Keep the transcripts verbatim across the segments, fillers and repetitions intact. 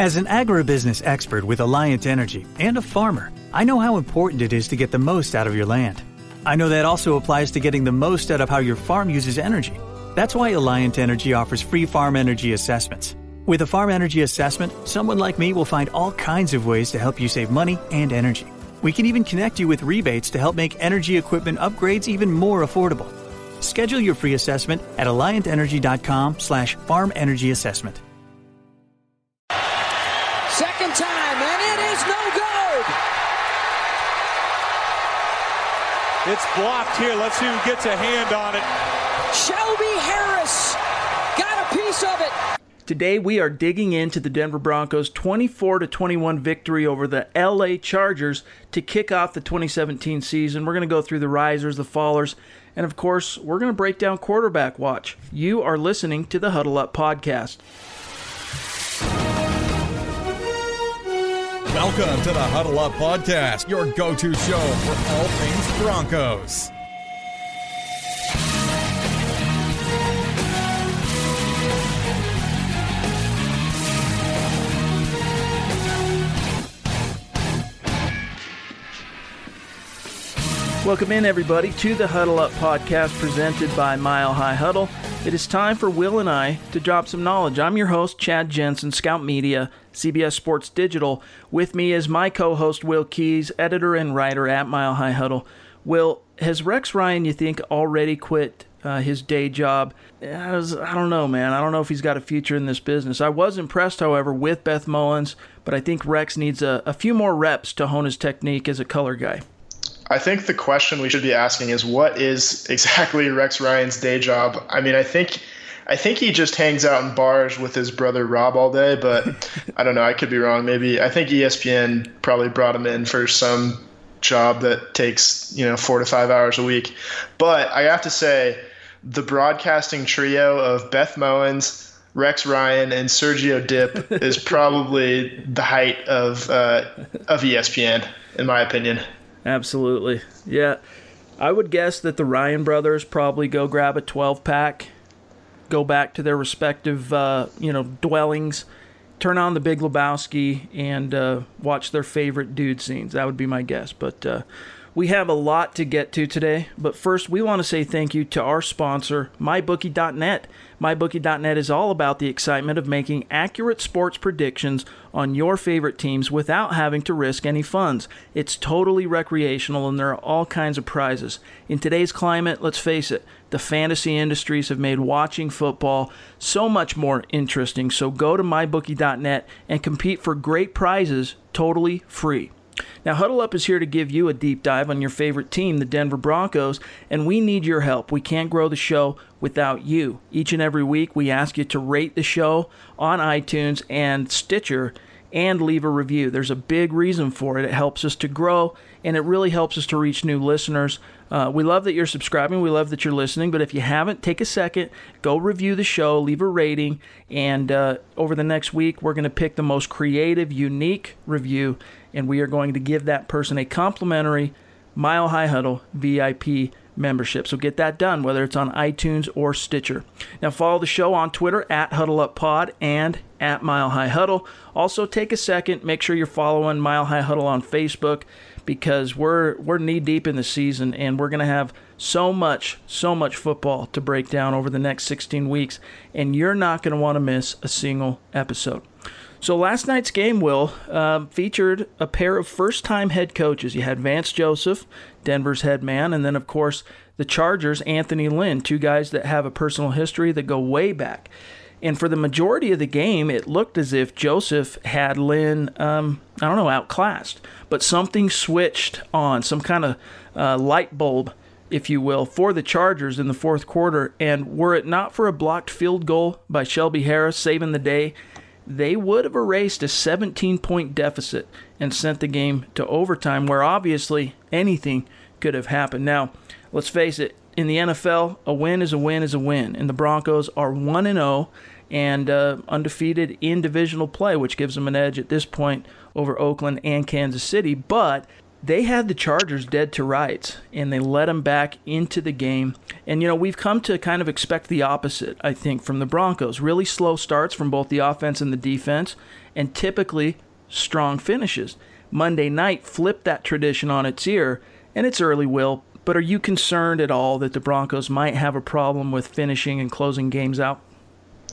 As an agribusiness expert with Alliant Energy and a farmer, I know how important it is to get the most out of your land. I know that also applies to getting the most out of how your farm uses energy. That's why Alliant Energy offers free farm energy assessments. With a farm energy assessment, someone like me will find all kinds of ways to help you save money and energy. We can even connect you with rebates to help make energy equipment upgrades even more affordable. Schedule your free assessment at alliantenergy.com slash farm energy assessment. Second time, and it is no good. It's blocked here. Let's see who gets a hand on it. Shelby Harris got a piece of it. Today, we are digging into the Denver Broncos' twenty-four to twenty-one victory over the L A Chargers to kick off the twenty seventeen season. We're going to go through the risers, the fallers, and of course, we're going to break down quarterback watch. You are listening to the Huddle Up Podcast. Welcome to the Huddle Up Podcast, your go-to show for all things Broncos. Welcome in, everybody, to the Huddle Up Podcast presented by Mile High Huddle. It is time for Will and I to drop some knowledge. I'm your host, Chad Jensen, Scout Media, C B S Sports Digital. With me is my co-host, Will Keys, editor and writer at Mile High Huddle. Will, has Rex Ryan, you think, already quit uh, his day job? I, was, I don't know, man. I don't know if he's got a future in this business. I was impressed, however, with Beth Mowins, but I think Rex needs a, a few more reps to hone his technique as a color guy. I think the question we should be asking is, what is exactly Rex Ryan's day job? I mean, I think I think he just hangs out in bars with his brother Rob all day, but I don't know. I could be wrong. Maybe I think E S P N probably brought him in for some job that takes, you know, four to five hours a week. But I have to say, the broadcasting trio of Beth Mowins, Rex Ryan, and Sergio Dip is probably the height of uh, of E S P N, in my opinion. Absolutely. Yeah. I would guess that the Ryan brothers probably go grab a twelve-pack, go back to their respective, uh, you know, dwellings, turn on the Big Lebowski, and uh, watch their favorite dude scenes. That would be my guess. But uh, we have a lot to get to today. But first, we want to say thank you to our sponsor, My Bookie dot net. My Bookie dot net is all about the excitement of making accurate sports predictions on your favorite teams without having to risk any funds. It's totally recreational, and there are all kinds of prizes. In today's climate, let's face it, the fantasy industries have made watching football so much more interesting. So go to My Bookie dot net and compete for great prizes totally free. Now, Huddle Up is here to give you a deep dive on your favorite team, the Denver Broncos, and we need your help. We can't grow the show without you. Each and every week, we ask you to rate the show on iTunes and Stitcher and leave a review. There's a big reason for it. It helps us to grow, and it really helps us to reach new listeners. Uh, we love that you're subscribing. We love that you're listening. But if you haven't, take a second, go review the show, leave a rating, and uh, over the next week, we're going to pick the most creative, unique review, and we are going to give that person a complimentary Mile High Huddle V I P membership. So get that done, whether it's on iTunes or Stitcher. Now follow the show on Twitter at HuddleUpPod and at Mile High Huddle. Also take a second, make sure you're following Mile High Huddle on Facebook, because we're we're knee deep in the season and we're going to have so much, so much football to break down over the next sixteen weeks, and you're not going to want to miss a single episode. So last night's game, Will, um, featured a pair of first-time head coaches. You had Vance Joseph, Denver's head man, and then, of course, the Chargers, Anthony Lynn, two guys that have a personal history that go way back. And for the majority of the game, it looked as if Joseph had Lynn, um, I don't know, outclassed. But something switched on, some kind of uh, light bulb, if you will, for the Chargers in the fourth quarter. And were it not for a blocked field goal by Shelby Harris saving the day, they would have erased a seventeen-point deficit and sent the game to overtime, where obviously anything could have happened. Now, let's face it, in the N F L, a win is a win is a win, and the Broncos are one and oh and uh, undefeated in divisional play, which gives them an edge at this point over Oakland and Kansas City. But they had the Chargers dead to rights, and they let them back into the game. And, you know, we've come to kind of expect the opposite, I think, from the Broncos. Really slow starts from both the offense and the defense, and typically strong finishes. Monday night flipped that tradition on its ear, and it's early, Will. But are you concerned at all that the Broncos might have a problem with finishing and closing games out?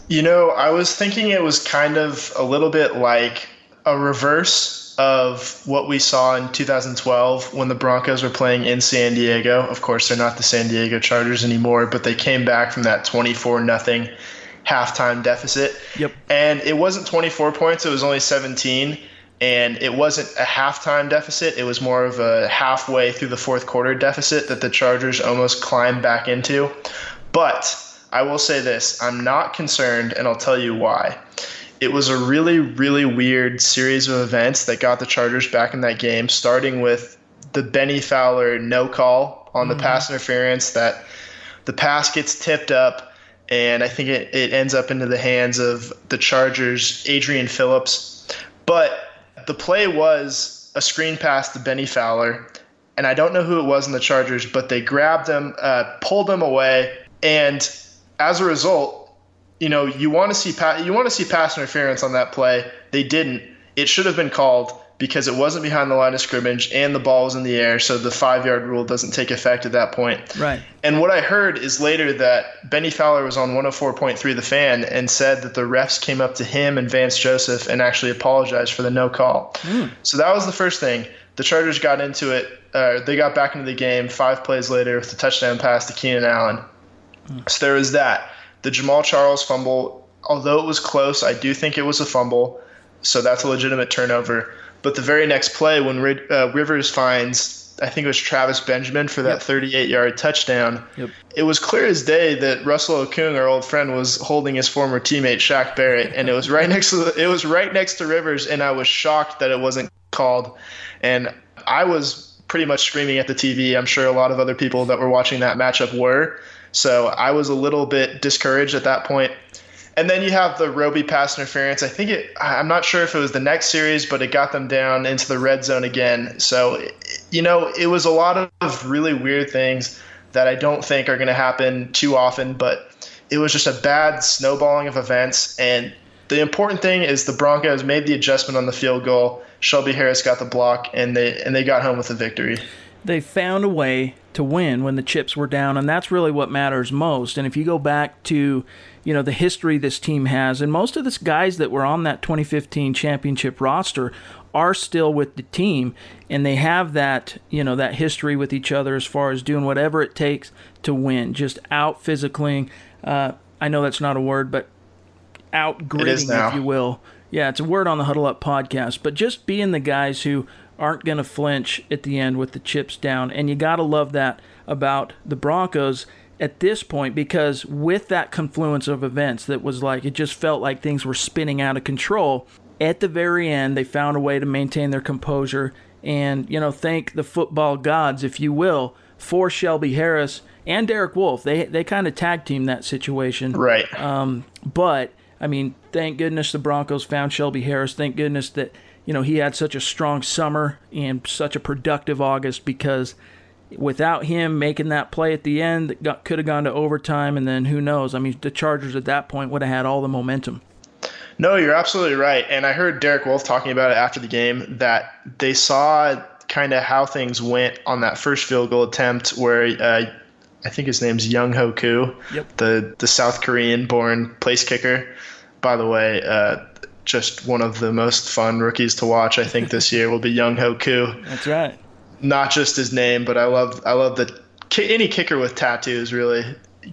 You know, I was thinking it was kind of a little bit like a reverse of what we saw in two thousand twelve when the Broncos were playing in San Diego. Of course, they're not the San Diego Chargers anymore, but they came back from that twenty-four nothing halftime deficit. Yep. And it wasn't twenty-four points. It was only seventeen. And it wasn't a halftime deficit. It was more of a halfway through the fourth quarter deficit that the Chargers almost climbed back into. But I will say this, I'm not concerned, and I'll tell you why. It was a really, really weird series of events that got the Chargers back in that game, starting with the Benny Fowler no call on the mm. pass interference, that the pass gets tipped up, and I think it, it ends up into the hands of the Chargers' Adrian Phillips. But the play was a screen pass to Benny Fowler, and I don't know who it was in the Chargers, but they grabbed him, uh, pulled him away, and as a result, you know, you want to see pa- you want to see pass interference on that play. They didn't. It should have been called because it wasn't behind the line of scrimmage and the ball was in the air, so the five-yard rule doesn't take effect at that point. Right. And what I heard is later that Benny Fowler was on one oh four point three The Fan and said that the refs came up to him and Vance Joseph and actually apologized for the no call. Mm. So that was the first thing. The Chargers got into it. Uh, they got back into the game five plays later with the touchdown pass to Keenan Allen. Mm. So there was that. The Jamal Charles fumble, although it was close, I do think it was a fumble, so that's a legitimate turnover. But the very next play when uh, Rivers finds, I think it was Travis Benjamin for that thirty-eight-yard yep. touchdown, yep. it was clear as day that Russell Okung, our old friend, was holding his former teammate Shaq Barrett, and it was right next to the, it was right next to Rivers, and I was shocked that it wasn't called, and I was pretty much screaming at the T V. I'm sure a lot of other people that were watching that matchup were. So I was a little bit discouraged at that point. And then you have the Roby pass interference. I think it, I'm not sure if it was the next series, but it got them down into the red zone again. So, you know, it was a lot of really weird things that I don't think are going to happen too often, but it was just a bad snowballing of events. And the important thing is the Broncos made the adjustment on the field goal. Shelby Harris got the block, and they and they got home with a victory. They found a way to win when the chips were down, and that's really what matters most. And if you go back to, you know, the history this team has, and most of the guys that were on that twenty fifteen championship roster are still with the team, and they have that, you know, that history with each other as far as doing whatever it takes to win, just out physicaling. Uh, I know that's not a word, but out gritting, if you will. Yeah, it's a word on the Huddle Up podcast, but just being the guys who aren't going to flinch at the end with the chips down. And you got to love that about the Broncos at this point, because with that confluence of events that was like, it just felt like things were spinning out of control. At the very end, they found a way to maintain their composure and, you know, thank the football gods, if you will, for Shelby Harris and Derek Wolfe. They they kind of tag teamed that situation. Right. Um, but, I mean, thank goodness the Broncos found Shelby Harris. Thank goodness that, you know, he had such a strong summer and such a productive August, because without him making that play at the end, it got, could have gone to overtime, and then who knows? I mean, the Chargers at that point would have had all the momentum. No, you're absolutely right. And I heard Derek Wolfe talking about it after the game, that they saw kind of how things went on that first field goal attempt where uh, I think his name's Young Hoku, yep. the, the South Korean-born place kicker. By the way, uh, just one of the most fun rookies to watch, I think, this year will be Young Hoku. That's right. Not just his name, but I love I love that any kicker with tattoos really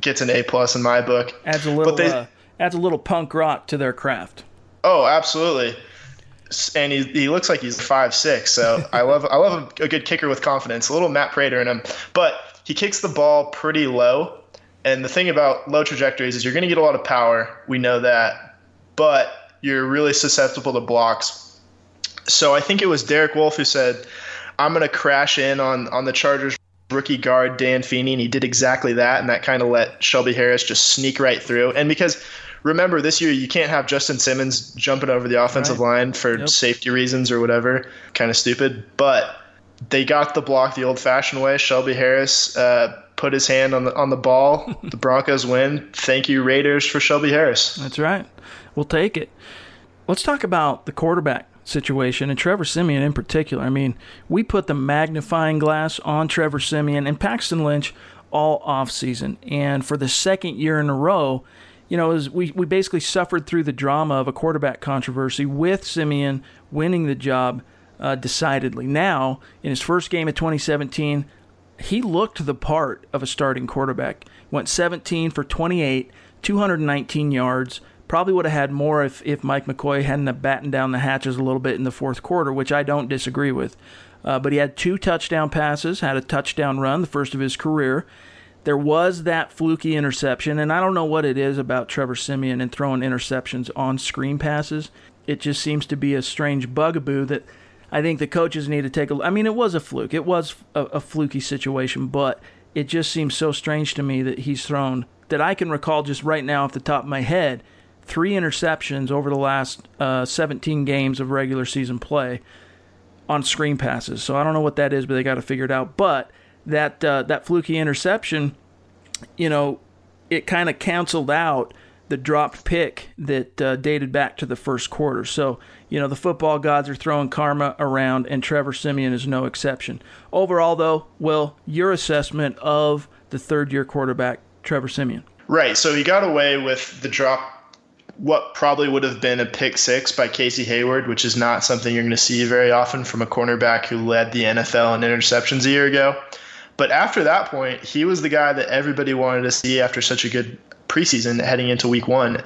gets an A plus in my book. Adds a little they, uh, adds a little punk rock to their craft. Oh, absolutely. And he he looks like he's five six, so I love I love a, a good kicker with confidence. A little Matt Prater in him, but he kicks the ball pretty low. And the thing about low trajectories is you're going to get a lot of power. We know that, but you're really susceptible to blocks. So I think it was Derek Wolfe who said, I'm going to crash in on, on the Chargers rookie guard Dan Feeney, and he did exactly that, and that kind of let Shelby Harris just sneak right through. And because, remember, this year you can't have Justin Simmons jumping over the offensive right. line for yep. safety reasons or whatever. Kind of stupid. But they got the block the old-fashioned way. Shelby Harris uh, put his hand on the on the ball. The Broncos win. Thank you, Raiders, for Shelby Harris. That's right. We'll take it. Let's talk about the quarterback situation, and Trevor Siemian in particular. I mean, we put the magnifying glass on Trevor Siemian and Paxton Lynch all offseason. And for the second year in a row, you know, is we, we basically suffered through the drama of a quarterback controversy with Siemian winning the job uh, decidedly. Now, in his first game of twenty seventeen, he looked the part of a starting quarterback. Went seventeen for twenty-eight, two hundred nineteen yards, Probably would have had more if, if Mike McCoy hadn't battened down the hatches a little bit in the fourth quarter, which I don't disagree with. Uh, but he had two touchdown passes, had a touchdown run, the first of his career. There was that fluky interception, and I don't know what it is about Trevor Siemian and throwing interceptions on screen passes. It just seems to be a strange bugaboo that I think the coaches need to take a look. I mean, it was a fluke. It was a, a fluky situation, but it just seems so strange to me that he's thrown, that I can recall just right now off the top of my head, three interceptions over the last uh, seventeen games of regular season play on screen passes. So I don't know what that is, but they got to figure it out. But that uh, that fluky interception, you know, it kind of canceled out the dropped pick that uh, dated back to the first quarter. So, you know, the football gods are throwing karma around, and Trevor Siemian is no exception. Overall, though, Will, your assessment of the third-year quarterback, Trevor Siemian. Right, so he got away with the drop, what probably would have been a pick six by Casey Hayward, which is not something you're going to see very often from a cornerback who led the N F L in interceptions a year ago. But after that point, he was the guy that everybody wanted to see after such a good preseason heading into week one.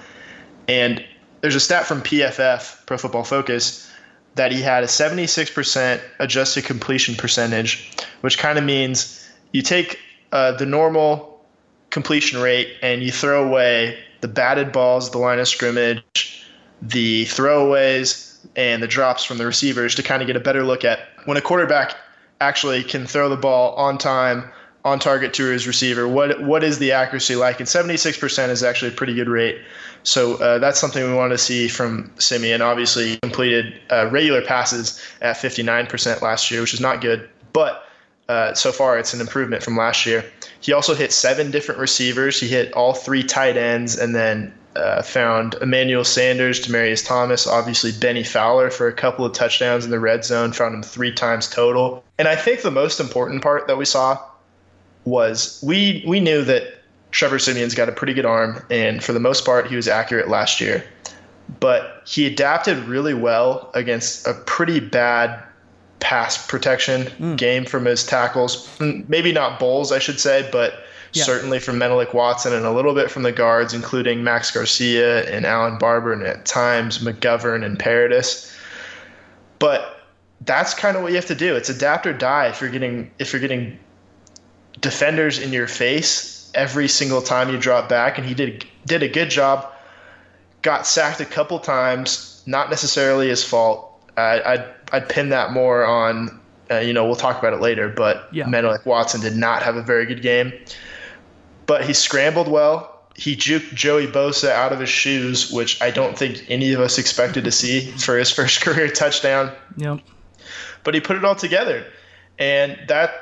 And there's a stat from P F F, Pro Football Focus, that he had a seventy-six percent adjusted completion percentage, which kind of means you take uh, the normal completion rate and you throw away the batted balls, the line of scrimmage, the throwaways, and the drops from the receivers to kind of get a better look at when a quarterback actually can throw the ball on time, on target to his receiver. What what is the accuracy like? And seventy-six percent is actually a pretty good rate. So uh, that's something we want to see from Siemian. Obviously, he completed uh, regular passes at fifty-nine percent last year, which is not good, but uh, so far it's an improvement from last year. He also hit seven different receivers. He hit all three tight ends and then uh, found Emmanuel Sanders, Demaryius Thomas, obviously Benny Fowler for a couple of touchdowns in the red zone, found him three times total. And I think the most important part that we saw was we we knew that Trevor Siemian's got a pretty good arm, and for the most part he was accurate last year. But he adapted really well against a pretty bad pass protection mm. game from his tackles. Maybe not Bowles, I should say, but yeah. certainly from Menelik Watson and a little bit from the guards, including Max Garcia and Allen Barbre and at times McGovern and Paradis. But that's kind of what you have to do. It's adapt or die if you're getting if you're getting defenders in your face every single time you drop back. And he did did a good job. Got sacked a couple times, not necessarily his fault. I, I'd I'd pin that more on, uh, you know, we'll talk about it later, but yeah. Menelik Watson did not have a very good game. But he scrambled well. He juked Joey Bosa out of his shoes, which I don't think any of us expected to see for his first career touchdown. Yep. But he put it all together. And that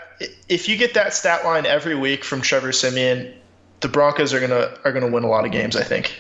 if you get that stat line every week from Trevor Siemian, the Broncos are gonna are gonna win a lot of games, I think.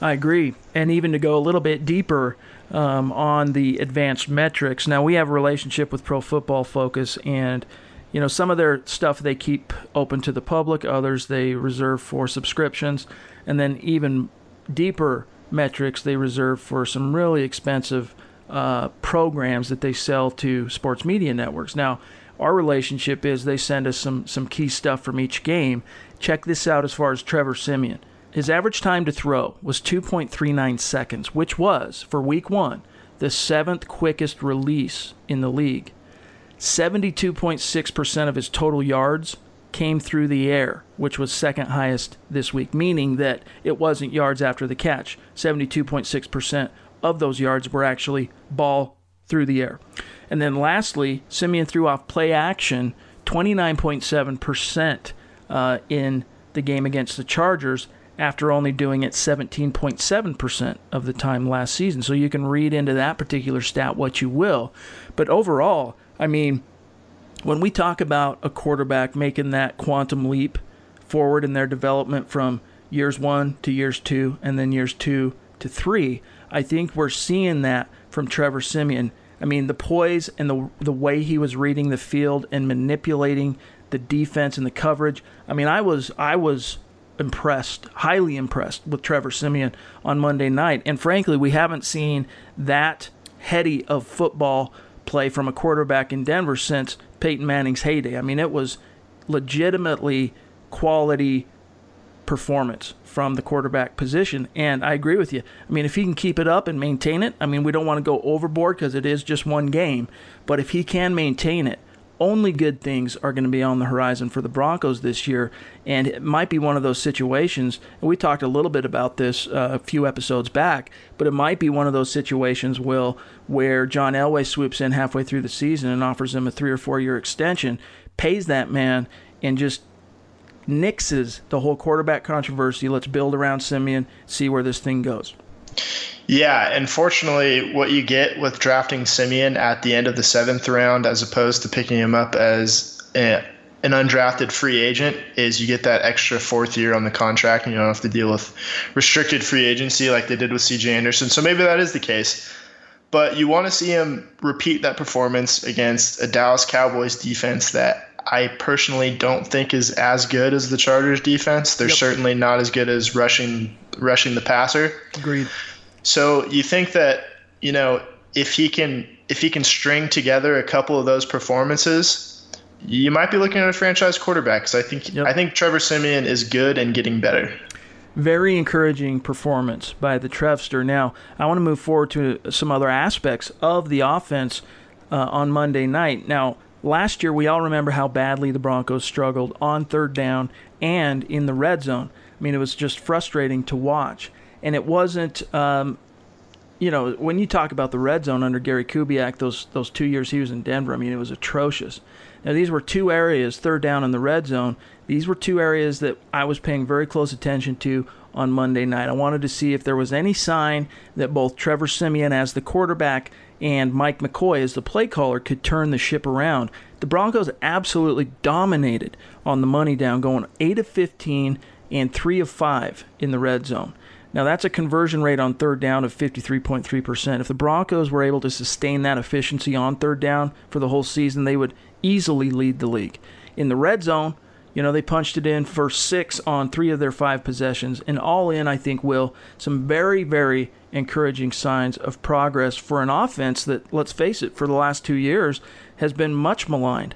I agree. And even to go a little bit deeper um, on the advanced metrics. Now, we have a relationship with Pro Football Focus, and you know, some of their stuff they keep open to the public, others they reserve for subscriptions, and then even deeper metrics they reserve for some really expensive uh, programs that they sell to sports media networks. Now, our relationship is they send us some, some key stuff from each game. Check this out as far as Trevor Siemian. His average time to throw was two point three nine seconds, which was, for week one, the seventh quickest release in the league. seventy-two point six percent of his total yards came through the air, which was second highest this week, meaning that it wasn't yards after the catch. seventy-two point six percent of those yards were actually ball through the air. And then lastly, Siemian threw off play action twenty-nine point seven percent uh, in the game against the Chargers after only doing it seventeen point seven percent of the time last season. So you can read into that particular stat what you will. But overall, I mean, when we talk about a quarterback making that quantum leap forward in their development from years one to years two and then years two to three, I think we're seeing that from Trevor Siemian. I mean, the poise and the the way he was reading the field and manipulating the defense and the coverage. I mean, I was I was impressed, highly impressed with Trevor Siemian on Monday night. And frankly, we haven't seen that heady of football play from a quarterback in Denver since Peyton Manning's heyday. I mean, it was legitimately quality performance from the quarterback position, and I agree with you. I mean, if he can keep it up and maintain it, I mean, we don't want to go overboard because it is just one game, but if he can maintain it, only good things are going to be on the horizon for the Broncos this year, and it might be one of those situations, and we talked a little bit about this uh, a few episodes back, but it might be one of those situations, Will, where John Elway swoops in halfway through the season and offers him a three- or four-year extension, pays that man, and just nixes the whole quarterback controversy. Let's build around Siemian, see where this thing goes. Yeah, and fortunately, what you get with drafting Siemian at the end of the seventh round as opposed to picking him up as a, an undrafted free agent is you get that extra fourth year on the contract, and you don't have to deal with restricted free agency like they did with C J. Anderson. So maybe that is the case. But you want to see him repeat that performance against a Dallas Cowboys defense that I personally don't think is as good as the Chargers defense. They're yep. certainly not as good as rushing rushing the passer. Agreed. So you think that, you know, if he can if he can string together a couple of those performances, you might be looking at a franchise quarterback. Because I think yep. I think Trevor Siemian is good and getting better. Very encouraging performance by the Trevster. Now, I want to move forward to some other aspects of the offense uh, on Monday night. Now, last year, we all remember how badly the Broncos struggled on third down and in the red zone. I mean, it was just frustrating to watch. And it wasn't, um, you know, when you talk about the red zone under Gary Kubiak, those those two years he was in Denver, I mean, it was atrocious. Now, these were two areas, third down and the red zone. These were two areas that I was paying very close attention to on Monday night. I wanted to see if there was any sign that both Trevor Siemian as the quarterback and Mike McCoy as the play caller could turn the ship around. The Broncos absolutely dominated on the money down, going eight of fifteen and three of five in the red zone. Now, that's a conversion rate on third down of fifty-three point three percent. If the Broncos were able to sustain that efficiency on third down for the whole season, they would easily lead the league. In the red zone, you know, they punched it in for six on three of their five possessions. And all in, I think, Will, some very, very encouraging signs of progress for an offense that, let's face it, for the last two years has been much maligned.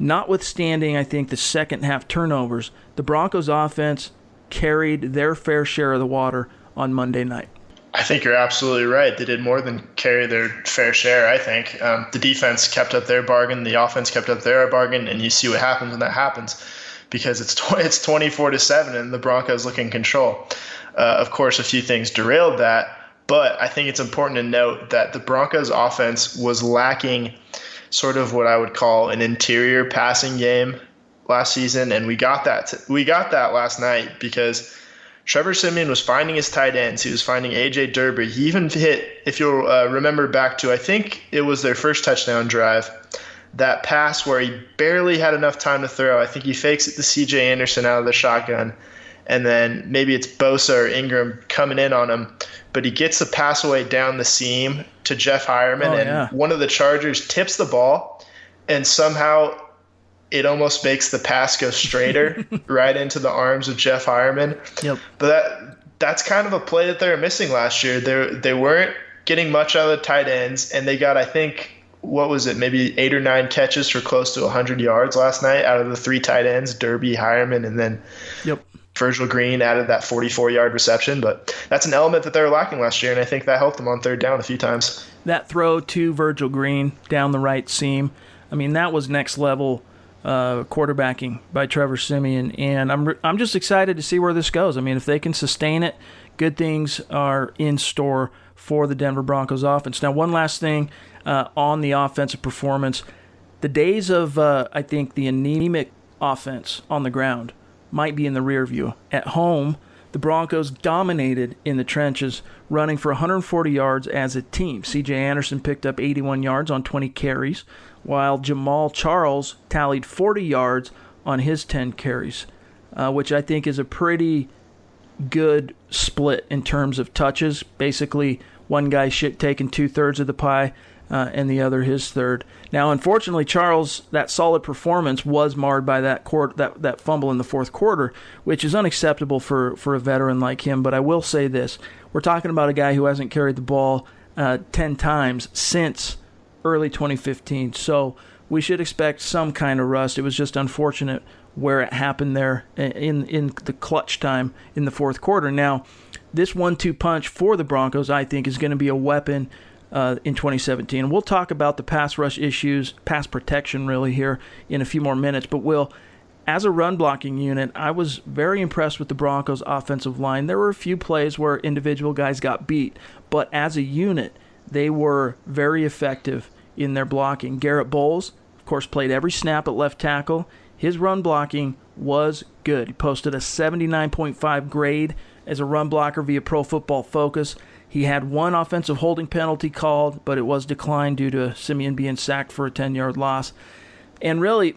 Notwithstanding, I think, the second half turnovers, the Broncos offense carried their fair share of the water on Monday night. I think you're absolutely right. They did more than carry their fair share, I think. Um, the defense kept up their bargain. The offense kept up their bargain, and you see what happens when that happens, because it's tw- it's twenty-four to seven, and the Broncos look in control. Uh, of course, a few things derailed that, but I think it's important to note that the Broncos offense was lacking sort of what I would call an interior passing game last season, and we got that t- we got that last night because Trevor Siemian was finding his tight ends. He was finding A J. Derby. He even hit, if you'll uh, remember back to, I think it was their first touchdown drive, that pass where he barely had enough time to throw. I think he fakes it to C J. Anderson out of the shotgun, and then maybe it's Bosa or Ingram coming in on him, but he gets the pass away down the seam to Jeff Hireman, oh, and yeah. one of the Chargers tips the ball, and somehow it almost makes the pass go straighter right into the arms of Jeff Hireman. Yep. But that that's kind of a play that they were missing last year. They they weren't getting much out of the tight ends, and they got, I think, what was it, maybe eight or nine catches for close to one hundred yards last night out of the three tight ends, Derby, Hireman, and then yep. Virgil Green added that forty-four-yard reception, but that's an element that they were lacking last year, and I think that helped them on third down a few times. That throw to Virgil Green down the right seam, I mean, that was next-level uh, quarterbacking by Trevor Siemian, and I'm re- I'm just excited to see where this goes. I mean, if they can sustain it, good things are in store for the Denver Broncos offense. Now, one last thing uh, on the offensive performance. The days of, uh, I think, the anemic offense on the ground might be in the rear view. At home, the Broncos dominated in the trenches, running for one hundred forty yards as a team. C J. Anderson picked up eighty-one yards on twenty carries, while Jamal Charles tallied forty yards on his ten carries, uh, which I think is a pretty good split in terms of touches. Basically, one guy shit taking two-thirds of the pie, uh, and the other his third. Now, unfortunately, Charles, that solid performance was marred by that court, that, that fumble in the fourth quarter, which is unacceptable for, for a veteran like him. But I will say this. We're talking about a guy who hasn't carried the ball uh, ten times since early twenty fifteen. So we should expect some kind of rust. It was just unfortunate where it happened there in in the clutch time in the fourth quarter. Now, this one two punch for the Broncos, I think, is going to be a weapon uh, in twenty seventeen. We'll talk about the pass rush issues, pass protection really here in a few more minutes. But, Will, as a run-blocking unit, I was very impressed with the Broncos' offensive line. There were a few plays where individual guys got beat, but as a unit, they were very effective in their blocking. Garrett Bowles, of course, played every snap at left tackle. His run blocking was good. He posted a seventy-nine point five grade as a run blocker via Pro Football Focus. He had one offensive holding penalty called, but it was declined due to Siemian being sacked for a ten-yard loss. And really,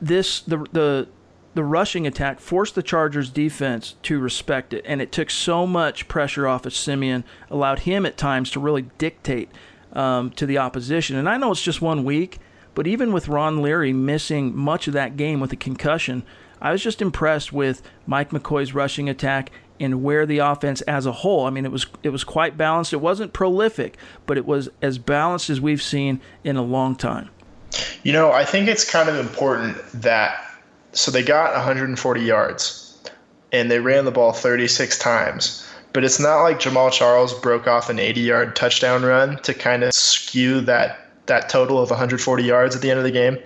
this the the the rushing attack forced the Chargers defense to respect it, and it took so much pressure off of Siemian, allowed him at times to really dictate um, to the opposition. And I know it's just one week, but even with Ron Leary missing much of that game with a concussion, I was just impressed with Mike McCoy's rushing attack and where the offense as a whole. I mean, it was it was quite balanced. It wasn't prolific, but it was as balanced as we've seen in a long time. You know, I think it's kind of important that – so they got one hundred forty yards, and they ran the ball thirty-six times. But it's not like Jamal Charles broke off an eighty-yard touchdown run to kind of skew that – that total of one hundred forty yards at the end of the game.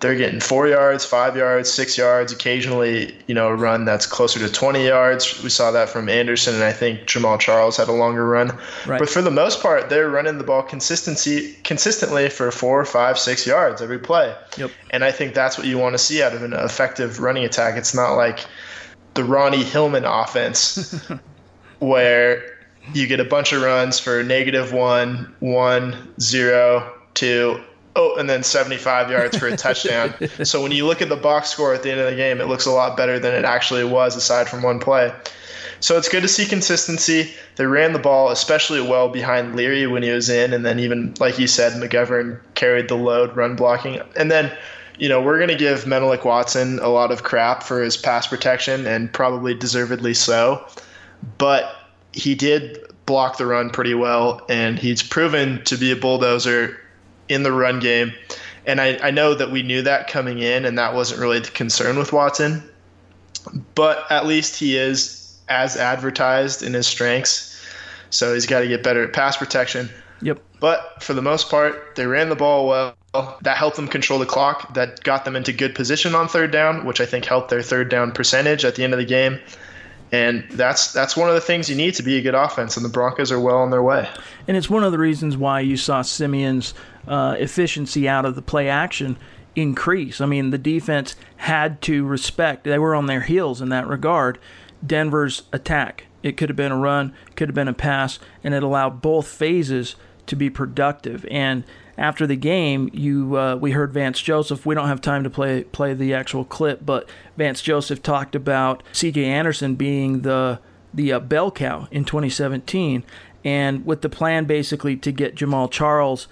They're getting four yards, five yards, six yards, occasionally, you know, a run that's closer to twenty yards. We saw that from Anderson, and I think Jamal Charles had a longer run. Right. But for the most part, they're running the ball consistency consistently for four, five, six yards every play. Yep. And I think that's what you want to see out of an effective running attack. It's not like the Ronnie Hillman offense where you get a bunch of runs for negative one, one, zero, to oh, and then seventy-five yards for a touchdown. So when you look at the box score at the end of the game, it looks a lot better than it actually was aside from one play. So it's good to see consistency. They ran the ball especially well behind Leary when he was in, and then even, like you said, McGovern carried the load run blocking. And then, you know, we're going to give Menelik Watson a lot of crap for his pass protection, and probably deservedly so. But he did block the run pretty well, and he's proven to be a bulldozer in the run game. And I, I know that we knew that coming in, and that wasn't really the concern with Watson, but at least he is as advertised in his strengths. So he's got to get better at pass protection. Yep. But for the most part, they ran the ball well. That helped them control the clock. That got them into good position on third down, which I think helped their third down percentage at the end of the game. And that's that's one of the things you need to be a good offense, and the Broncos are well on their way. And it's one of the reasons why you saw Simeon's uh, efficiency out of the play action increase. I mean, the defense had to respect. They were on their heels in that regard. Denver's attack, it could have been a run, could have been a pass, and it allowed both phases to be productive. And after the game, you uh, we heard Vance Joseph. We don't have time to play play the actual clip, but Vance Joseph talked about C J. Anderson being the the uh, bell cow in twenty seventeen, and with the plan basically to get Jamal Charles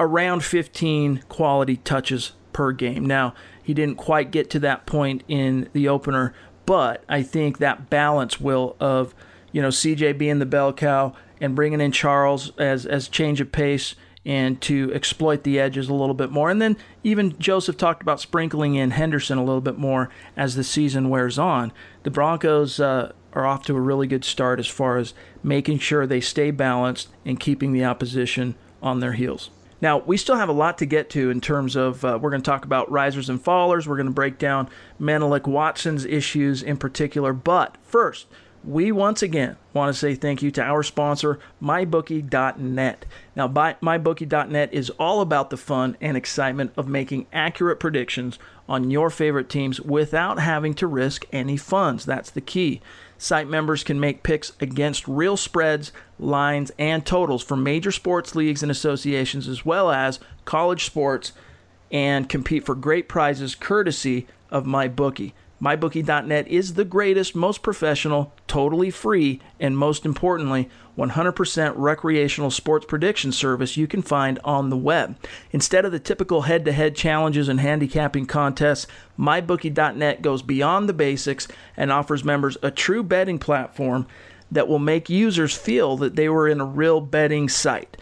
around fifteen quality touches per game. Now, he didn't quite get to that point in the opener, but I think that balance, Will, of, you know, C J being the bell cow and bringing in Charles as as change of pace and to exploit the edges a little bit more. And then even Joseph talked about sprinkling in Henderson a little bit more as the season wears on. The Broncos uh, are off to a really good start as far as making sure they stay balanced and keeping the opposition on their heels. Now, we still have a lot to get to in terms of uh, we're going to talk about risers and fallers. We're going to break down Menelik Watson's issues in particular. But first, we once again want to say thank you to our sponsor, my bookie dot net. Now, my bookie dot net is all about the fun and excitement of making accurate predictions on your favorite teams without having to risk any funds. That's the key. Site members can make picks against real spreads, lines, and totals for major sports leagues and associations, as well as college sports, and compete for great prizes courtesy of MyBookie. my bookie dot net is the greatest, most professional, totally free, and most importantly, one hundred percent recreational sports prediction service you can find on the web. Instead of the typical head-to-head challenges and handicapping contests, my bookie dot net goes beyond the basics and offers members a true betting platform that will make users feel that they were in a real betting site.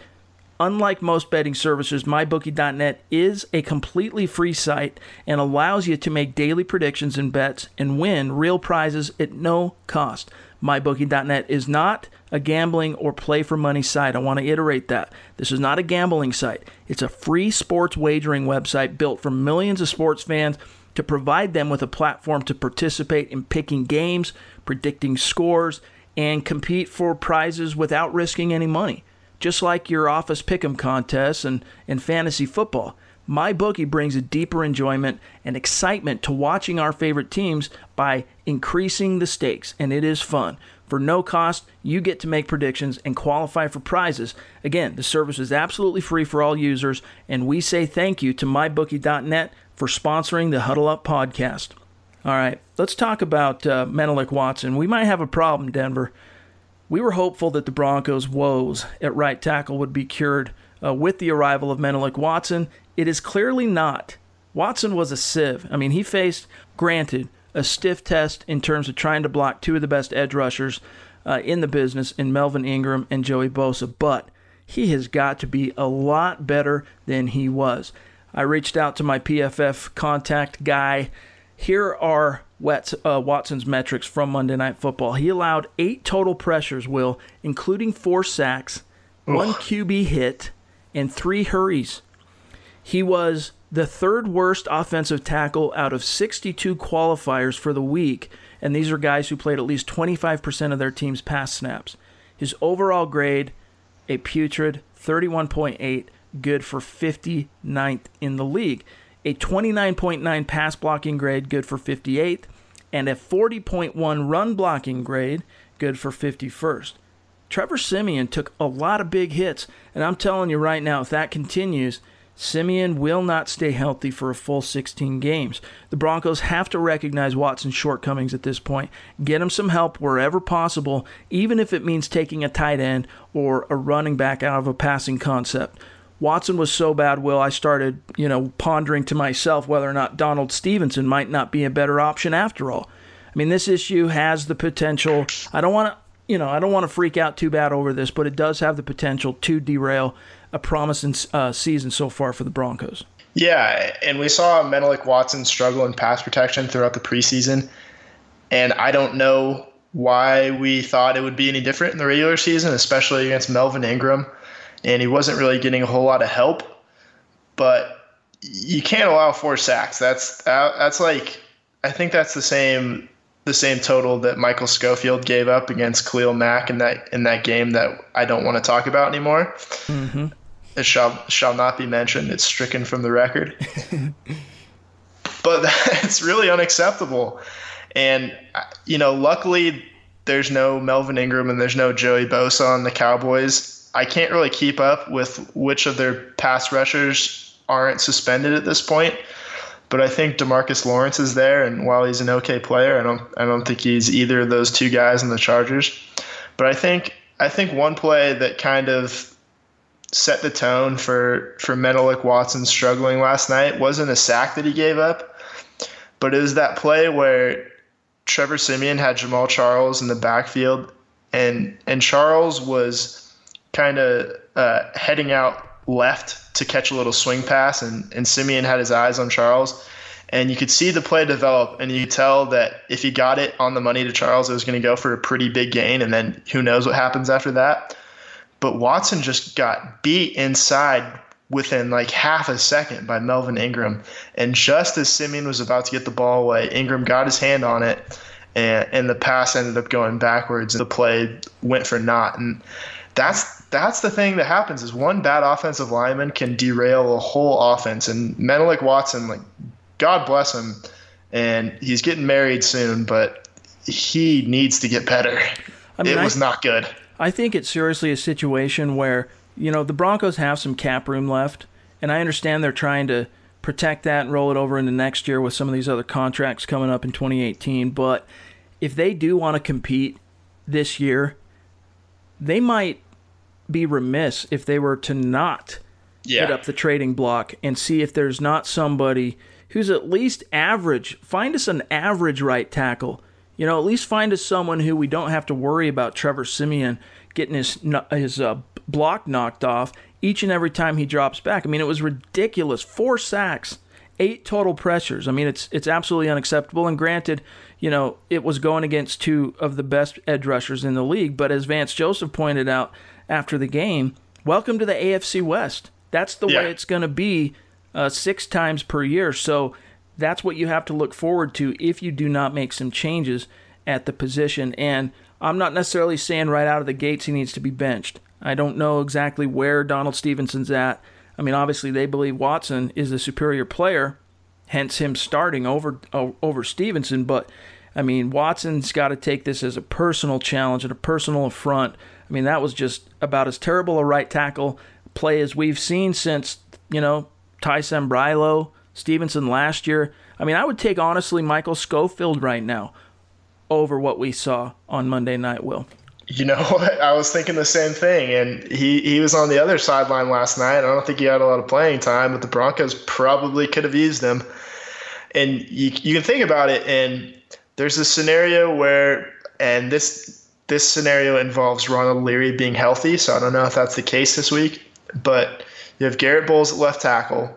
Unlike most betting services, my bookie dot net is a completely free site and allows you to make daily predictions and bets and win real prizes at no cost. my bookie dot net is not a gambling or play for money site. I want to iterate that. This is not a gambling site. It's a free sports wagering website built for millions of sports fans to provide them with a platform to participate in picking games, predicting scores, and compete for prizes without risking any money. Just like your office pick'em contests and, and fantasy football, MyBookie brings a deeper enjoyment and excitement to watching our favorite teams by increasing the stakes, and it is fun. For no cost, you get to make predictions and qualify for prizes. Again, the service is absolutely free for all users, and we say thank you to my bookie dot net for sponsoring the Huddle Up Podcast. All right, let's talk about uh, Menelik Watson. We might have a problem, Denver. We were hopeful that the Broncos' woes at right tackle would be cured uh, with the arrival of Menelik Watson. It is clearly not. Watson was a sieve. I mean, he faced, granted, a stiff test in terms of trying to block two of the best edge rushers uh, in the business in Melvin Ingram and Joey Bosa, but he has got to be a lot better than he was. I reached out to my P F F contact guy. Here are Watson's metrics from Monday Night Football. He allowed eight total pressures, Will, including four sacks, Ugh. one Q B hit, and three hurries. He was the third worst offensive tackle out of sixty-two qualifiers for the week, and these are guys who played at least twenty-five percent of their team's pass snaps. His overall grade, a putrid thirty-one point eight, good for fifty-ninth in the league. A twenty-nine point nine pass blocking grade, good for fifty-eighth, and a forty point one run blocking grade, good for fifty-first. Trevor Siemian took a lot of big hits, and I'm telling you right now, if that continues, Siemian will not stay healthy for a full sixteen games. The Broncos have to recognize Watson's shortcomings at this point, get him some help wherever possible, even if it means taking a tight end or a running back out of a passing concept. Watson was so bad, Will, I started, you know, pondering to myself whether or not Donald Stevenson might not be a better option after all. I mean, this issue has the potential. I don't want to, you know, I don't want to freak out too bad over this, but it does have the potential to derail a promising uh, season so far for the Broncos. Yeah, and we saw Menelik Watson struggle in pass protection throughout the preseason, and I don't know why we thought it would be any different in the regular season, especially against Melvin Ingram. And he wasn't really getting a whole lot of help, but you can't allow four sacks. That's that's like I think that's the same the same total that Michael Schofield gave up against Khalil Mack in that in that game that I don't want to talk about anymore. Mm-hmm. It shall shall not be mentioned. It's stricken from the record. But it's really unacceptable. And you know, luckily there's no Melvin Ingram and there's no Joey Bosa on the Cowboys. I can't really keep up with which of their pass rushers aren't suspended at this point, but I think DeMarcus Lawrence is there, and while he's an okay player, I don't I don't think he's either of those two guys in the Chargers. But I think I think one play that kind of set the tone for for Menelik Watson struggling last night wasn't a sack that he gave up, but it was that play where Trevor Siemian had Jamal Charles in the backfield, and and Charles was kind of uh, heading out left to catch a little swing pass, and, and Siemian had his eyes on Charles, and you could see the play develop, and you could tell that if he got it on the money to Charles, it was going to go for a pretty big gain, and then who knows what happens after that. But Watson just got beat inside within like half a second by Melvin Ingram, and just as Siemian was about to get the ball away, Ingram got his hand on it and, and the pass ended up going backwards, and the play went for naught. And that's that's the thing that happens is one bad offensive lineman can derail a whole offense. And Menelik Watson, like, God bless him, and he's getting married soon, but he needs to get better. I mean, it was I, not good. I think it's seriously a situation where, you know, the Broncos have some cap room left, and I understand they're trying to protect that and roll it over into next year with some of these other contracts coming up in twenty eighteen. But if they do want to compete this year, they might be remiss if they were to not yeah. hit up the trading block and see if there's not somebody who's at least average. Find us an average right tackle. You know, at least find us someone who we don't have to worry about Trevor Siemian getting his his uh, block knocked off each and every time he drops back. I mean, it was ridiculous. Four sacks, eight total pressures. I mean, it's it's absolutely unacceptable. And granted, you know, it was going against two of the best edge rushers in the league. But as Vance Joseph pointed out after the game, welcome to the A F C West. That's the yeah. way it's going to be uh, six times per year. So that's what you have to look forward to if you do not make some changes at the position. And I'm not necessarily saying right out of the gates he needs to be benched. I don't know exactly where Donald Stevenson's at. I mean, obviously they believe Watson is the superior player, hence him starting over over Stevenson. But, I mean, Watson's got to take this as a personal challenge and a personal affront. I mean, that was just about as terrible a right tackle play as we've seen since, you know, Ty Sambrilo, Stevenson last year. I mean, I would take, honestly, Michael Schofield right now over what we saw on Monday night, Will. You know what? I was thinking the same thing, and he, he was on the other sideline last night. I don't think he had a lot of playing time, but the Broncos probably could have used him. And you you can think about it, and there's this scenario where – and this this scenario involves Ronald Leary being healthy, so I don't know if that's the case this week. But you have Garrett Bowles at left tackle,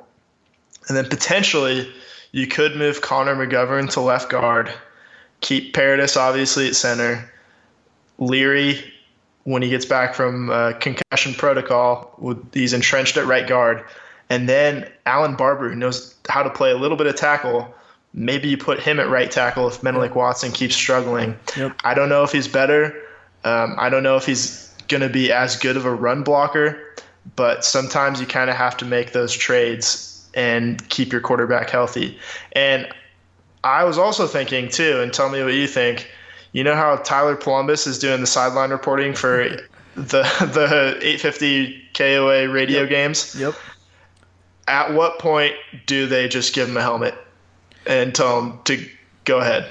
and then potentially you could move Connor McGovern to left guard, keep Paradis obviously at center, Leary, when he gets back from uh, concussion protocol, with, he's entrenched at right guard. And then Allen Barbre, who knows how to play a little bit of tackle, maybe you put him at right tackle if Menelik Watson keeps struggling. Yep. I don't know if he's better. Um, I don't know if he's going to be as good of a run blocker, but sometimes you kind of have to make those trades and keep your quarterback healthy. And I was also thinking, too, and tell me what you think, you know how Tyler Plumbus is doing the sideline reporting for the the eight fifty K O A radio yep. games? Yep. At what point do they just give him a helmet and tell him to go ahead?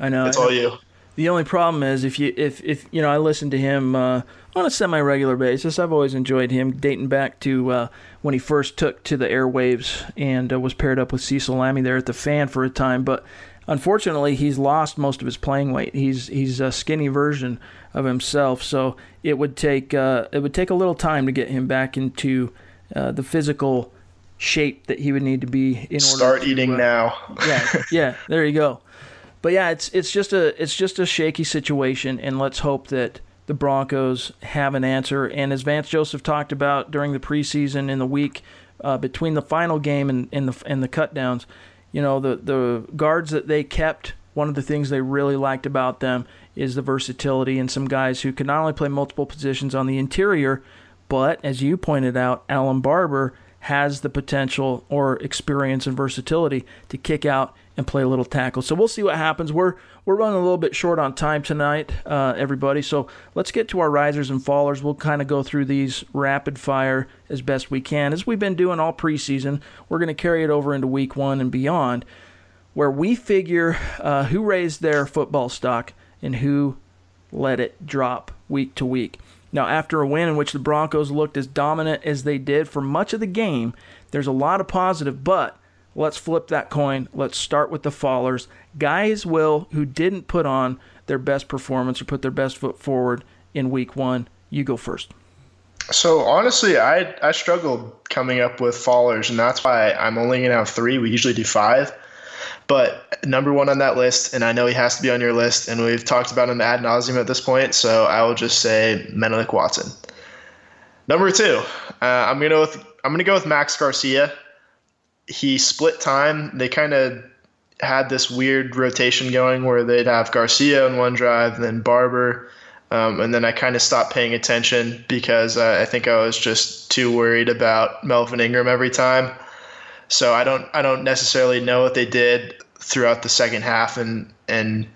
I know. It's all you. The only problem is if you if, if you know I listen to him uh, on a semi-regular basis. I've always enjoyed him, dating back to uh, when he first took to the airwaves and uh, was paired up with Cecil Lammy there at the Fan for a time, but unfortunately, he's lost most of his playing weight. He's he's a skinny version of himself, so it would take uh, it would take a little time to get him back into uh, the physical shape that he would need to be in order. Start to, eating uh, now. yeah, yeah. There you go. But yeah, it's it's just a it's just a shaky situation, and let's hope that the Broncos have an answer. And as Vance Joseph talked about during the preseason in the week uh, between the final game and, and the and the cutdowns. You know, the, the guards that they kept, one of the things they really liked about them is the versatility and some guys who can not only play multiple positions on the interior, but, as you pointed out, Allen Barbre has the potential or experience and versatility to kick out and play a little tackle. So we'll see what happens. We're we're running a little bit short on time tonight, uh, everybody. So let's get to our risers and fallers. We'll kind of go through these rapid fire as best we can. As we've been doing all preseason, we're going to carry it over into week one and beyond, where we figure uh, who raised their football stock and who let it drop week to week. Now, after a win in which the Broncos looked as dominant as they did for much of the game, there's a lot of positive, but let's flip that coin. Let's start with the fallers. Guys, Will, who didn't put on their best performance or put their best foot forward in week one. You go first. So, honestly, I, I struggled coming up with fallers, and that's why I'm only going to have three. We usually do five. But number one on that list, and I know he has to be on your list, and we've talked about him ad nauseum at this point, so I will just say Menelik Watson. Number two, uh, I'm gonna with, I'm gonna go with Max Garcia. He split time. They kind of had this weird rotation going where they'd have Garcia on one drive and then Barbre. Um, and then I kind of stopped paying attention because uh, I think I was just too worried about Melvin Ingram every time. So I don't I don't necessarily know what they did throughout the second half and, and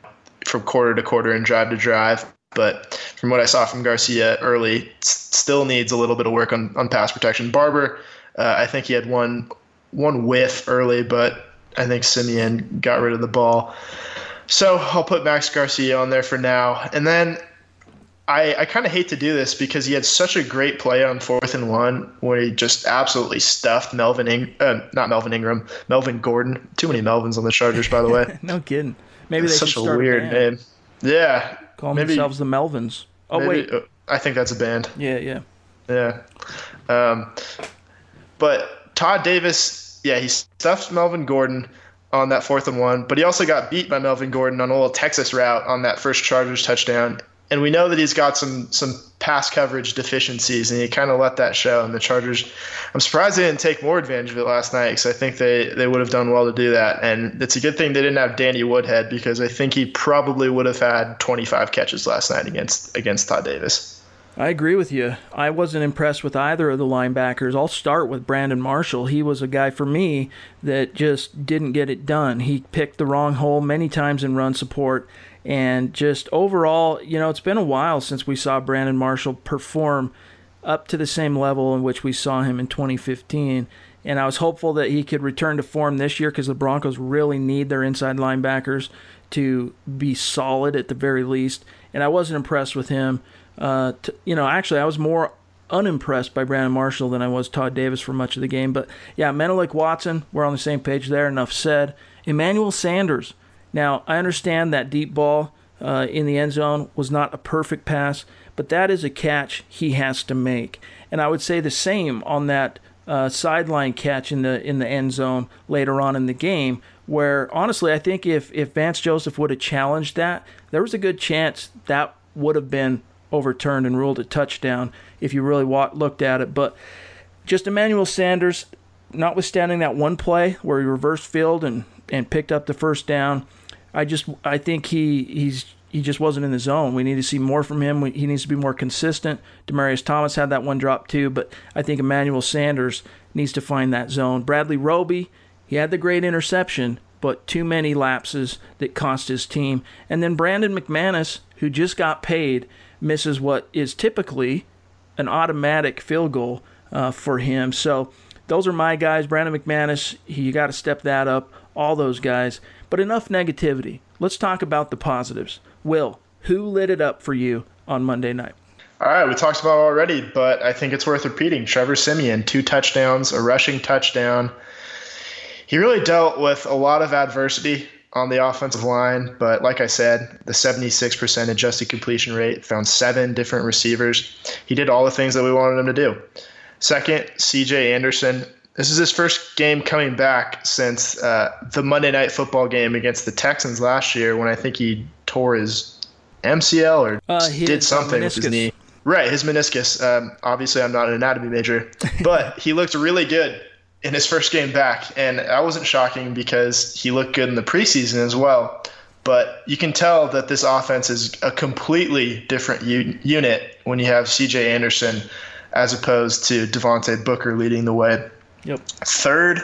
from quarter to quarter and drive to drive. But from what I saw from Garcia early, s- still needs a little bit of work on, on pass protection. Barbre, uh, I think he had one one whiff early, but I think Siemian got rid of the ball. So I'll put Max Garcia on there for now. And then I, I kind of hate to do this because he had such a great play on fourth and one where he just absolutely stuffed Melvin Ingram, uh, not Melvin Ingram, Melvin Gordon. Too many Melvins on the Chargers, by the way. No kidding. Maybe they should start a weird name. Yeah. Call maybe, themselves the Melvins. Oh, maybe, wait. I think that's a band. Yeah, yeah. Yeah. Um, but Todd Davis, yeah, he stuffed Melvin Gordon on that fourth and one, but he also got beat by Melvin Gordon on a little Texas route on that first Chargers touchdown. And we know that he's got some some pass coverage deficiencies, and he kind of let that show. And the Chargers, I'm surprised they didn't take more advantage of it last night because I think they, they would have done well to do that. And it's a good thing they didn't have Danny Woodhead because I think he probably would have had twenty-five catches last night against against Todd Davis. I agree with you. I wasn't impressed with either of the linebackers. I'll start with Brandon Marshall. He was a guy for me that just didn't get it done. He picked the wrong hole many times in run support. And just overall, you know, it's been a while since we saw Brandon Marshall perform up to the same level in which we saw him in twenty fifteen. And I was hopeful that he could return to form this year because the Broncos really need their inside linebackers to be solid at the very least. And I wasn't impressed with him. Uh, t- you know, actually, I was more unimpressed by Brandon Marshall than I was Todd Davis for much of the game. But, yeah, Menelik Watson, we're on the same page there. Enough said. Emmanuel Sanders. Now, I understand that deep ball uh, in the end zone was not a perfect pass, but that is a catch he has to make. And I would say the same on that uh, sideline catch in the in the end zone later on in the game, where, honestly, I think if, if Vance Joseph would have challenged that, there was a good chance that would have been overturned and ruled a touchdown if you really walked, looked at it. But just Emmanuel Sanders, notwithstanding that one play where he reversed field and, and picked up the first down, I just I think he he's he just wasn't in the zone. We need to see more from him. We, he needs to be more consistent. Demaryius Thomas had that one drop too, but I think Emmanuel Sanders needs to find that zone. Bradley Roby, he had the great interception, but too many lapses that cost his team. And then Brandon McManus, who just got paid, misses what is typically an automatic field goal uh, for him. So those are my guys. Brandon McManus, he, you got to step that up. All those guys. But enough negativity. Let's talk about the positives. Will, who lit it up for you on Monday night? All right, we talked about it already, but I think it's worth repeating. Trevor Siemian, two touchdowns, a rushing touchdown. He really dealt with a lot of adversity on the offensive line, but like I said, the seventy-six percent adjusted completion rate, found seven different receivers. He did all the things that we wanted him to do. Second, C J. Anderson. This is his first game coming back since uh, the Monday Night Football game against the Texans last year when I think he tore his M C L or uh, did something with his knee. Right, his meniscus. Um, obviously, I'm not an anatomy major, but he looked really good in his first game back, and that wasn't shocking because he looked good in the preseason as well. But you can tell that this offense is a completely different u- unit when you have C J. Anderson as opposed to Devontae Booker leading the way. Yep. Third,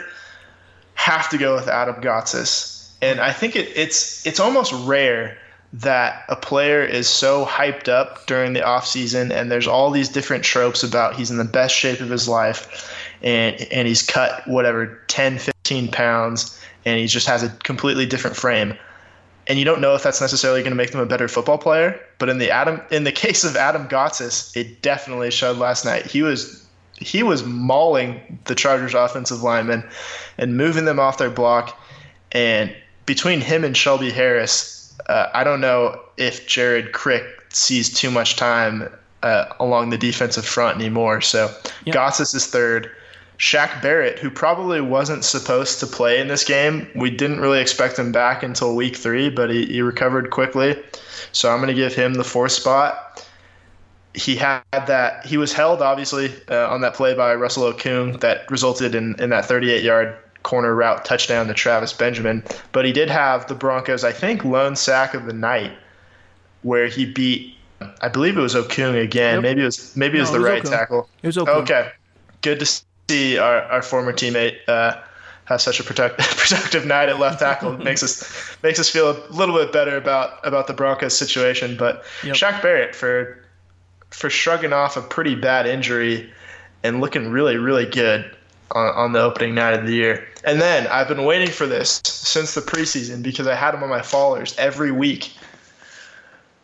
have to go with Adam Gotsis. And I think it, it's it's almost rare that a player is so hyped up during the offseason and there's all these different tropes about he's in the best shape of his life and and he's cut whatever ten, fifteen pounds and he just has a completely different frame. And you don't know if that's necessarily going to make them a better football player, but in the Adam in the case of Adam Gotsis, it definitely showed last night. He was He was mauling the Chargers offensive linemen and moving them off their block. And between him and Shelby Harris, uh, I don't know if Jared Crick sees too much time uh, along the defensive front anymore. So yep. Gotsis is third. Shaq Barrett, who probably wasn't supposed to play in this game. We didn't really expect him back until week three, but he, he recovered quickly. So I'm going to give him the fourth spot. He had that. He was held, obviously, uh, on that play by Russell Okung that resulted in, in that thirty-eight-yard corner route touchdown to Travis Benjamin. But he did have the Broncos, I think, lone sack of the night, where he beat, I believe it was Okung again. Yep. Maybe it was maybe no, it was the it was right Okung. tackle. It was Okung. Okay, good to see our, our former teammate uh, have such a product, productive night at left tackle. It makes us makes us feel a little bit better about about the Broncos situation. But yep. Shaq Barrett for for shrugging off a pretty bad injury and looking really really good on, on the opening night of the year. And then I've been waiting for this since the preseason because I had him on my fallers every week.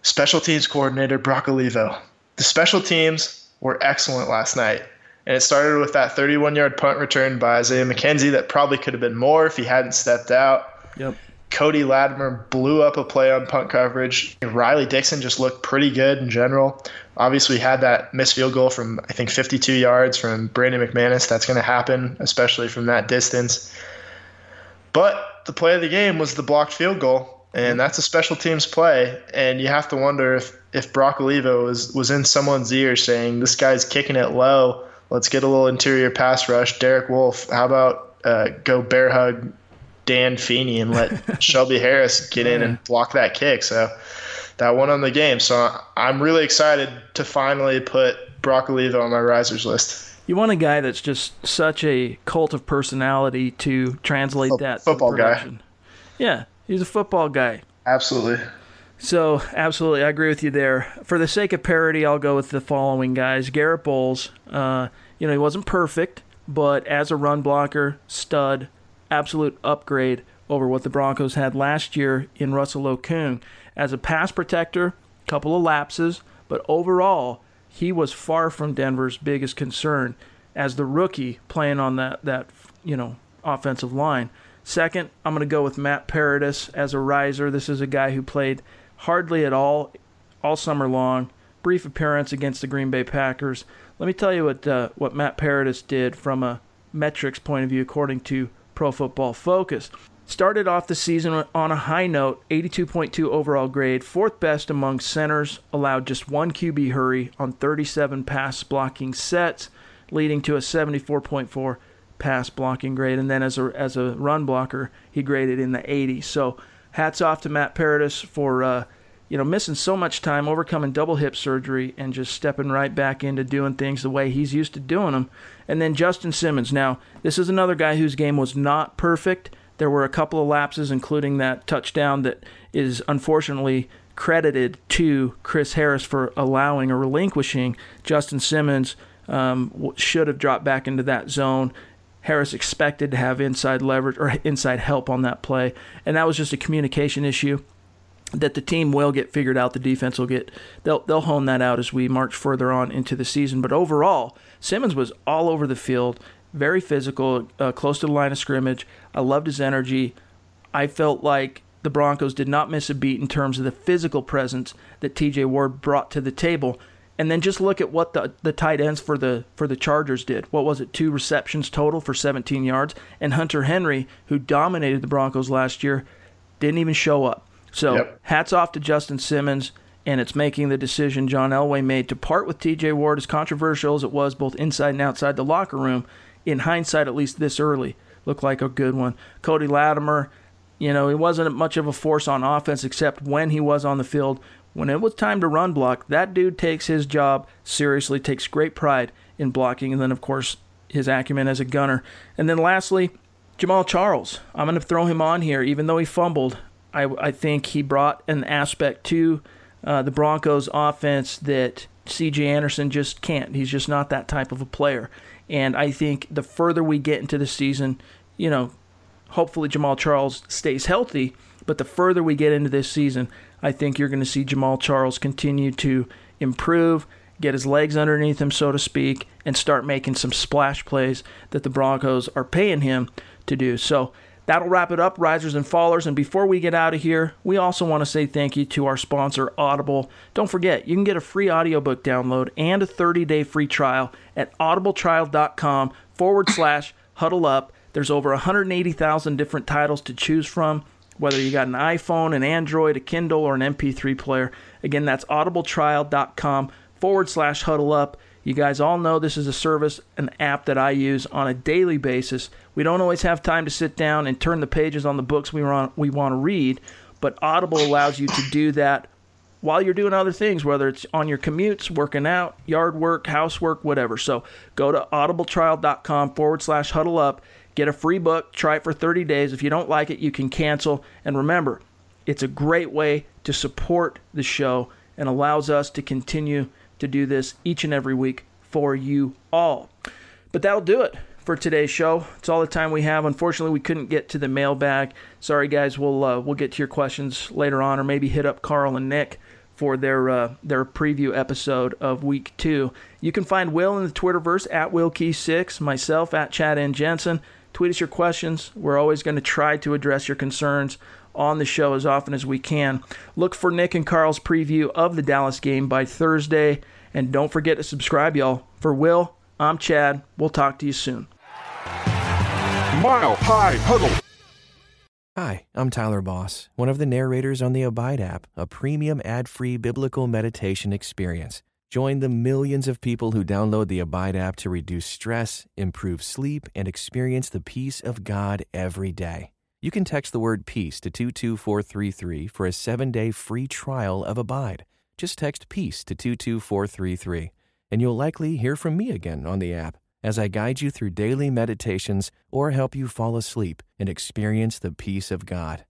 Special teams coordinator Brock Olivo. The special teams were excellent last night. And it started with that thirty-one-yard punt return by Isaiah McKenzie that probably could have been more if he hadn't stepped out. Yep. Cody Latimer blew up a play on punt coverage. And Riley Dixon just looked pretty good in general. Obviously had that missed field goal from, I think, fifty-two yards from Brandon McManus. That's going to happen, especially from that distance. But the play of the game was the blocked field goal. And that's a special teams play, and you have to wonder if, if Brock Olivo was, was in someone's ear saying, this guy's kicking it low, let's get a little interior pass rush. Derek Wolfe, how about uh, go bear hug Dan Feeney and let Shelby Harris get in and block that kick. So that won on the game. So I'm really excited to finally put Brock Olivo on my risers list. You want a guy that's just such a cult of personality to translate F- that. Football to guy. Yeah. He's a football guy. Absolutely. So, absolutely, I agree with you there. For the sake of parity, I'll go with the following guys. Garrett Bowles, uh, you know, he wasn't perfect, but as a run blocker, stud, absolute upgrade over what the Broncos had last year in Russell Okung. As a pass protector, couple of lapses, but overall, he was far from Denver's biggest concern as the rookie playing on that, that you know, offensive line. Second, I'm going to go with Matt Paradis as a riser. This is a guy who played hardly at all all summer long. Brief appearance against the Green Bay Packers. Let me tell you what uh, what Matt Paradis did from a metrics point of view according to Pro Football Focus. Started off the season on a high note, eighty-two point two overall grade, fourth best among centers, allowed just one Q B hurry on thirty-seven pass blocking sets, leading to a seventy-four point four pass blocking grade, and then as a as a run blocker, he graded in the eighties. So hats off to Matt Paradis for uh, you know missing so much time, overcoming double hip surgery, and just stepping right back into doing things the way he's used to doing them. And then Justin Simmons. Now, this is another guy whose game was not perfect. There were a couple of lapses, including that touchdown that is unfortunately credited to Chris Harris for allowing or relinquishing. Justin Simmons um, should have dropped back into that zone. Harris expected to have inside leverage or inside help on that play. And that was just a communication issue that the team will get figured out. The defense will get, they'll they'll hone that out as we march further on into the season. But overall, Simmons was all over the field, very physical, uh, close to the line of scrimmage. I loved his energy. I felt like the Broncos did not miss a beat in terms of the physical presence that T J Ward brought to the table. And then just look at what the, the tight ends for the for the Chargers did. What was it? Two receptions total for seventeen yards. And Hunter Henry, who dominated the Broncos last year, didn't even show up. So yep. Hats off to Justin Simmons, and it's making the decision John Elway made to part with T J Ward, as controversial as it was both inside and outside the locker room. In hindsight, at least this early, looked like a good one. Cody Latimer, you know, he wasn't much of a force on offense except when he was on the field. When it was time to run block, that dude takes his job seriously, takes great pride in blocking, and then, of course, his acumen as a gunner. And then lastly, Jamal Charles. I'm going to throw him on here. Even though he fumbled, I, I think he brought an aspect to uh, the Broncos' offense that C J. Anderson just can't. He's just not that type of a player. And I think the further we get into the season, you know, hopefully Jamal Charles stays healthy, but the further we get into this season, I think you're going to see Jamal Charles continue to improve, get his legs underneath him, so to speak, and start making some splash plays that the Broncos are paying him to do. So that'll wrap it up, risers and fallers. And before we get out of here, we also want to say thank you to our sponsor, Audible. Don't forget, you can get a free audiobook download and a thirty-day free trial at audibletrial.com forward slash huddle up. There's over one hundred eighty thousand different titles to choose from, whether you got an iPhone, an Android, a Kindle, or an M P three player. Again, that's audibletrial.com forward slash huddle up. You guys all know this is a service, an app that I use on a daily basis. We don't always have time to sit down and turn the pages on the books we want we want to read, but Audible allows you to do that while you're doing other things, whether it's on your commutes, working out, yard work, housework, whatever. So go to audibletrial.com forward slash huddle up, get a free book, try it for thirty days. If you don't like it, you can cancel. And remember, it's a great way to support the show and allows us to continue to do this each and every week for you all. But that'll do it for today's show. It's all the time we have. Unfortunately, we couldn't get to the mailbag. Sorry, guys. We'll uh, we'll get to your questions later on, or maybe hit up Carl and Nick for their uh, their preview episode of Week Two. You can find Will in the Twitterverse at Will Key six, myself at Chad N Jensen. Tweet us your questions. We're always going to try to address your concerns on the show as often as we can. Look for Nick and Carl's preview of the Dallas game by Thursday. And don't forget to subscribe, y'all. For Will, I'm Chad. We'll talk to you soon. Mile High Huddle. Hi, I'm Tyler Boss, one of the narrators on the Abide app, a premium ad-free biblical meditation experience. Join the millions of people who download the Abide app to reduce stress, improve sleep, and experience the peace of God every day. You can text the word PEACE to two two four three three for a seven-day free trial of Abide. Just text PEACE to two two four three three, and you'll likely hear from me again on the app as I guide you through daily meditations or help you fall asleep and experience the peace of God.